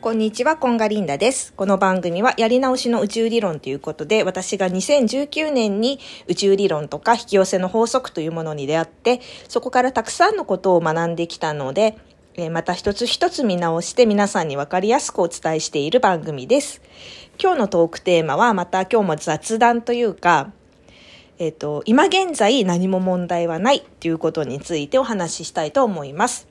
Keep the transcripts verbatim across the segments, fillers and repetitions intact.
こんにちは、こんがりんだです。この番組はやり直しの宇宙理論ということで、私がにせんじゅうきゅうねんに宇宙理論とか引き寄せの法則というものに出会って、そこからたくさんのことを学んできたので、また一つ一つ見直して皆さんにわかりやすくお伝えしている番組です。今日のトークテーマはまた今日も雑談というか、えっと、今現在何も問題はないということについてお話ししたいと思います。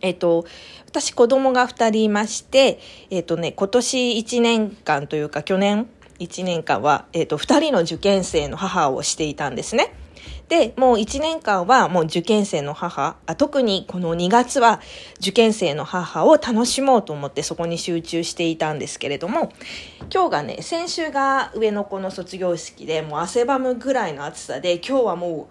えっと、私子供がふたりいまして、えっとね、今年いちねんかんというか去年いちねんかんは、えっと、ふたりの受験生の母をしていたんですね。で、もういちねんかんはもう受験生の母、あ、特にこのにがつは受験生の母を楽しもうと思ってそこに集中していたんですけれども、今日がね、先週が上の子の卒業式で、もう汗ばむぐらいの暑さで、今日はも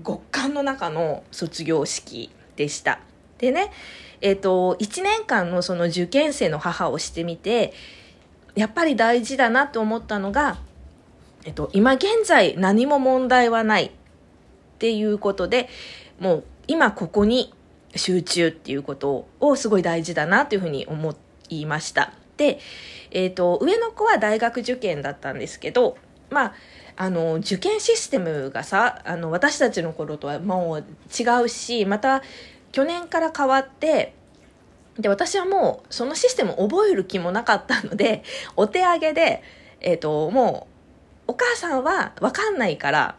う極寒の中の卒業式でした。でね、えっと、いちねんかんのその受験生の母をしてみて、やっぱり大事だなと思ったのが、えっと、今現在何も問題はないっていうことで、もう今ここに集中っていうことをすごい大事だなというふうに思いました。で、えっと、上の子は大学受験だったんですけど、まあ、あの受験システムがさ、あの私たちの頃とはもう違うし、また去年から変わって、で私はもうそのシステムを覚える気もなかったので、お手上げで、えーと、もうお母さんは分かんないから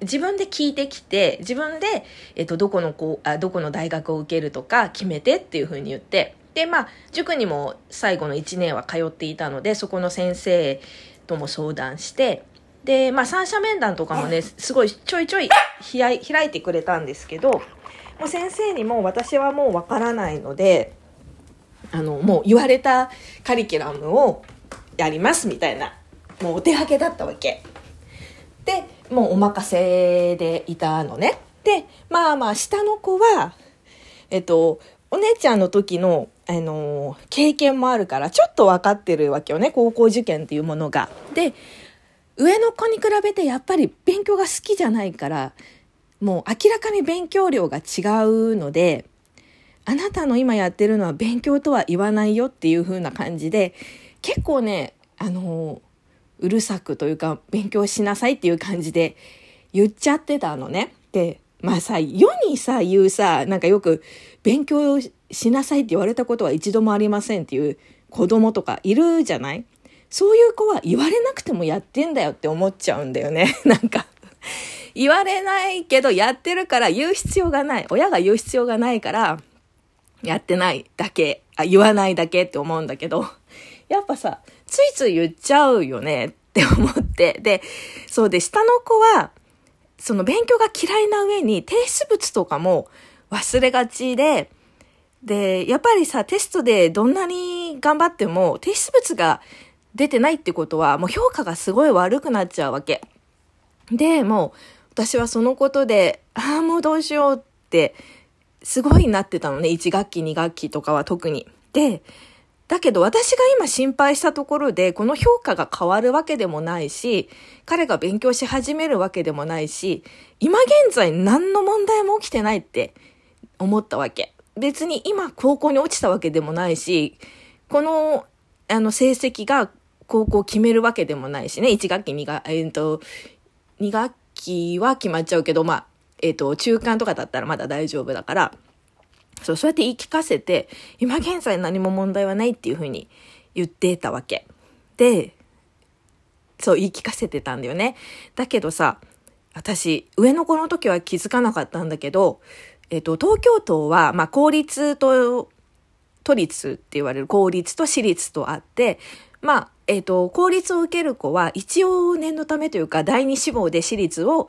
自分で聞いてきて、自分で、えーと、どこの子、あ、どこの大学を受けるとか決めてっていうふうに言って、で、まあ、塾にも最後のいちねんは通っていたので、そこの先生とも相談して、で、まあ、三者面談とかもね、すごいちょいちょい開いてくれたんですけど、もう先生にも私はもうわからないので、あのもう言われたカリキュラムをやりますみたいな、もうお手上げだったわけで、もうお任せでいたのね。で、まあまあ下の子はえっとお姉ちゃんの時の、あのー、経験もあるからちょっと分かってるわけよね、高校受験っていうものが。で、上の子に比べてやっぱり勉強が好きじゃないから、もう明らかに勉強量が違うので、あなたの今やってるのは勉強とは言わないよっていう風な感じで、結構ね、あのうるさくというか、勉強しなさいっていう感じで言っちゃってたのね。で、まあさ、世にさ言うさ、なんかよく勉強しなさいって言われたことは一度もありませんっていう子供とかいるじゃない。そういう子は言われなくてもやってんだよって思っちゃうんだよね。なんか言われないけどやってるから言う必要がない、親が言う必要がないからやってないだけ、あ、言わないだけって思うんだけど、やっぱさついつい言っちゃうよねって思って、で、そうで、下の子はその勉強が嫌いな上に提出物とかも忘れがちで、でやっぱりさ、テストでどんなに頑張っても提出物が出てないってことはもう評価がすごい悪くなっちゃうわけで、もう私はそのことで、ああもうどうしようってすごいなってたのね、いち学期に学期とかは特に。で、だけど私が今心配したところでこの評価が変わるわけでもないし、彼が勉強し始めるわけでもないし、今現在何の問題も起きてないって思ったわけ。別に今高校に落ちたわけでもないし、この、あの成績が高校を決めるわけでもないしね、いち学期にが、えーっと、に学期は決まっちゃうけど、まあ、えっと、中間とかだったらまだ大丈夫だから、そう、そうやって言い聞かせて、今現在何も問題はないっていう風に言ってたわけ。で、そう、言い聞かせてたんだよね。だけどさ、私、上の子の時は気づかなかったんだけど、えっと、東京都は、まあ、公立と、都立って言われる公立と私立とあって、まあ、えっと、公立を受ける子は一応念のためというか第二志望で私立を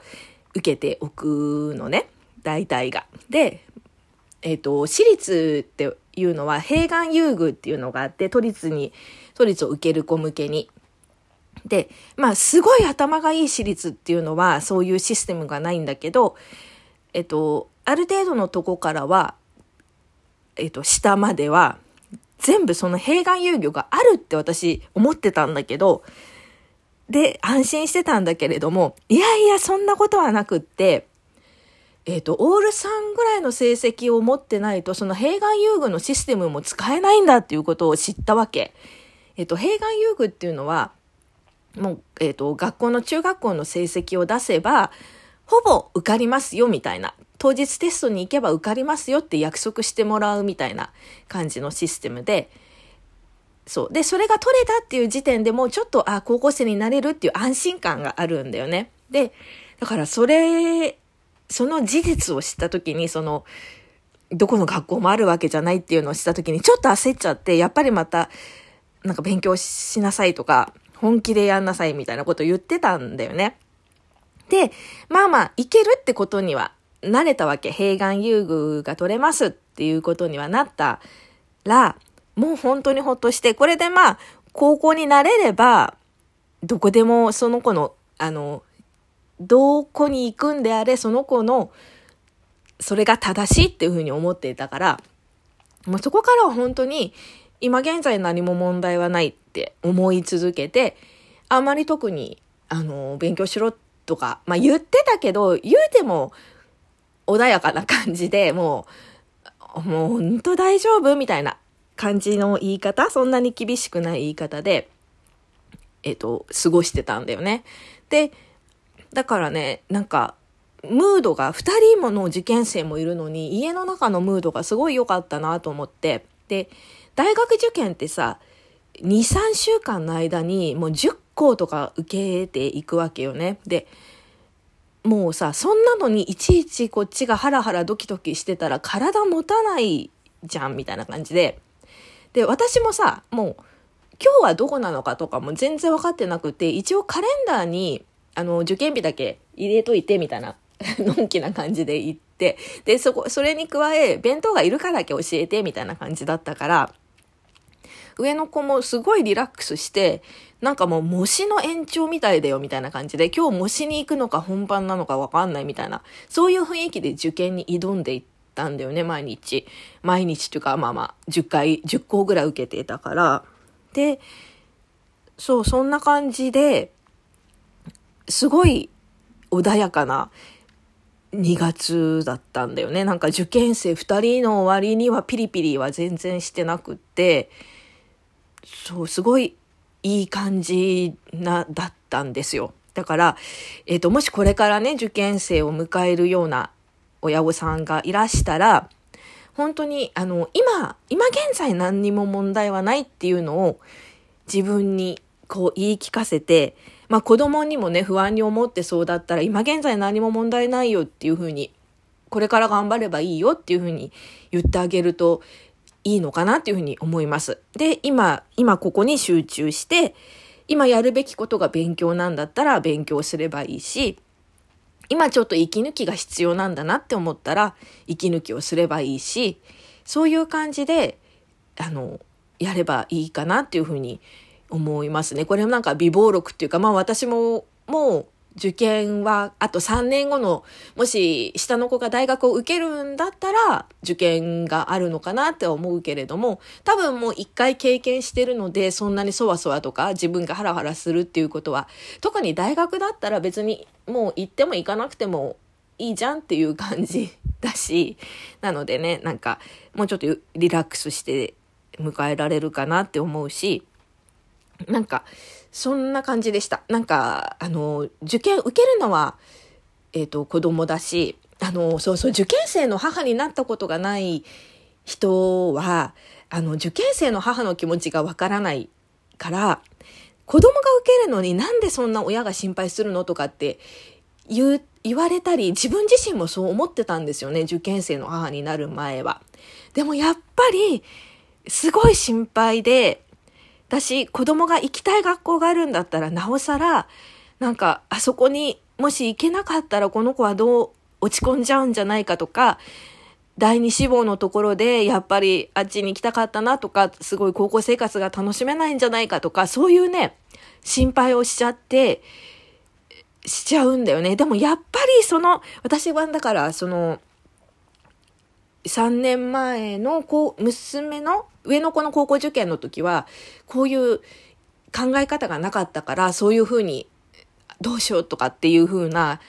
受けておくのね、大体が。で、えっと、私立っていうのは併願優遇っていうのがあって、都立に、都立を受ける子向けに。で、まあ、すごい頭がいい私立っていうのはそういうシステムがないんだけど、えっと、ある程度のとこからは、えっと、下までは、全部その併願優遇があるって私思ってたんだけど、で、安心してたんだけれども、いやいやそんなことはなくって、えっと、オールさんぐらいの成績を持ってないと、その併願遊具のシステムも使えないんだっていうことを知ったわけ。えっと、併願遊具っていうのは、もう、えっと、学校の中学校の成績を出せば、ほぼ受かりますよみたいな、当日テストに行けば受かりますよって約束してもらうみたいな感じのシステムで、そう。で、それが取れたっていう時点でもうちょっと、あ、高校生になれるっていう安心感があるんだよね。で、だからそれ、その事実を知ったときに、その、どこの学校もあるわけじゃないっていうのを知ったときに、ちょっと焦っちゃって、やっぱりまた、なんか勉強しなさいとか、本気でやんなさいみたいなことを言ってたんだよね。で、まあまあ、いけるってことには慣れたわけ。併願遊具が取れますっていうことにはなったら、もう本当にほっとして、これでまあ、高校になれれば、どこでもその子の、あの、どこに行くんであれ、その子の、それが正しいっていうふうに思っていたから、もうそこからは本当に、今現在何も問題はないって思い続けて、あまり特に、あの、勉強しろとか、まあ言ってたけど、言うても、穏やかな感じで、もう、もう本当大丈夫みたいな感じの言い方、そんなに厳しくない言い方で、えっと、過ごしてたんだよね。で、だからね、なんか、ムードが、二人もの受験生もいるのに、家の中のムードがすごい良かったなと思って、で、大学受験ってさ、に、さんしゅうかんの間にもうじゅっこうとか受けていくわけよね。で、もうさ、そんなのにいちいちこっちがハラハラドキドキしてたら体持たないじゃんみたいな感じで、で、私もさ、もう今日はどこなのかとかも全然分かってなくて、一応カレンダーにあの受験日だけ入れといてみたいなのんきな感じで行って、でそこそれに加え弁当がいるかだけ教えてみたいな感じだったから、上の子もすごいリラックスして、なんかもう模試の延長みたいだよみたいな感じで、今日模試に行くのか本番なのか分かんないみたいな、そういう雰囲気で受験に挑んでいったんだよね。毎日毎日というか、まあまあじゅっかいじゅっこうぐらい受けていたから。で、そう、そんな感じですごい穏やかなにがつだったんだよね。なんか受験生ふたりの割にはピリピリは全然してなくって、そう、すごいいい感じな、だったんですよ。だから、えっと、もしこれからね、受験生を迎えるような親御さんがいらしたら、本当に、あの、今、今現在何にも問題はないっていうのを自分にこう言い聞かせて、まあ子供にもね、不安に思ってそうだったら、今現在何も問題ないよっていうふうに、これから頑張ればいいよっていうふうに言ってあげると、いいのかなっていうふうに思います。で、今、今ここに集中して、今やるべきことが勉強なんだったら勉強すればいいし、今ちょっと息抜きが必要なんだなって思ったら息抜きをすればいいし、そういう感じで、あの、やればいいかなっていうふうに思いますね。これもなんか備忘録っていうか、まあ私ももう受験はあとさんねんごの、もし下の子が大学を受けるんだったら受験があるのかなって思うけれども、多分もう一回経験してるので、そんなにそわそわとか自分がハラハラするっていうことは、特に大学だったら別にもう行っても行かなくてもいいじゃんっていう感じだし、なのでね、なんかもうちょっとリラックスして迎えられるかなって思うし、なんかそんな感じでした。なんかあの受験受けるのはえっと子供だし、あのそうそう受験生の母になったことがない人はあの受験生の母の気持ちがわからないから、子供が受けるのになんでそんな親が心配するのとかって言う言われたり、自分自身もそう思ってたんですよね、受験生の母になる前は。でもやっぱりすごい心配で。私、子供が行きたい学校があるんだったら、なおさら、なんか、あそこにもし行けなかったら、この子はどう落ち込んじゃうんじゃないかとか、第二志望のところで、やっぱりあっちに行きたかったなとか、すごい高校生活が楽しめないんじゃないかとか、そういうね、心配をしちゃって、しちゃうんだよね。でもやっぱり、その、私はだから、その、さんねんまえの子、娘の上の子の高校受験の時は、こういう考え方がなかったから、そういうふうにどうしようとかっていうふうな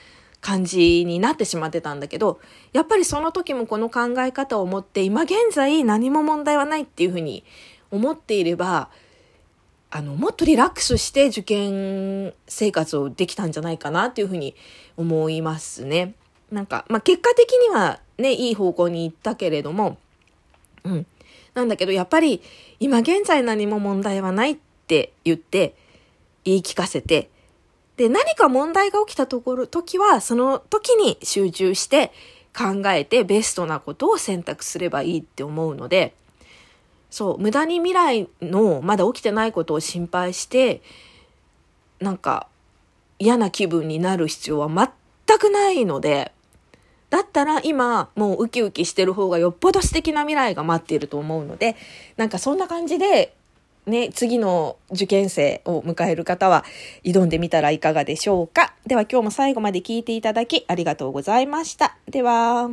感じになってしまってたんだけど、やっぱりその時もこの考え方を持って今現在何も問題はないっていうふうに思っていれば、あのもっとリラックスして受験生活をできたんじゃないかなっていうふうに思いますね。なんか、まあ、結果的にはねいい方向に行ったけれども、うん、なんだけどやっぱり今現在何も問題はないって言って言い聞かせて、で何か問題が起きたところ時はその時に集中して考えてベストなことを選択すればいいって思うので、そう無駄に未来のまだ起きてないことを心配してなんか嫌な気分になる必要は全くないので、だったら今もうウキウキしてる方がよっぽど素敵な未来が待っていると思うので、なんかそんな感じでね、次の受験生を迎える方は挑んでみたらいかがでしょうか。では今日も最後まで聞いていただきありがとうございました。では。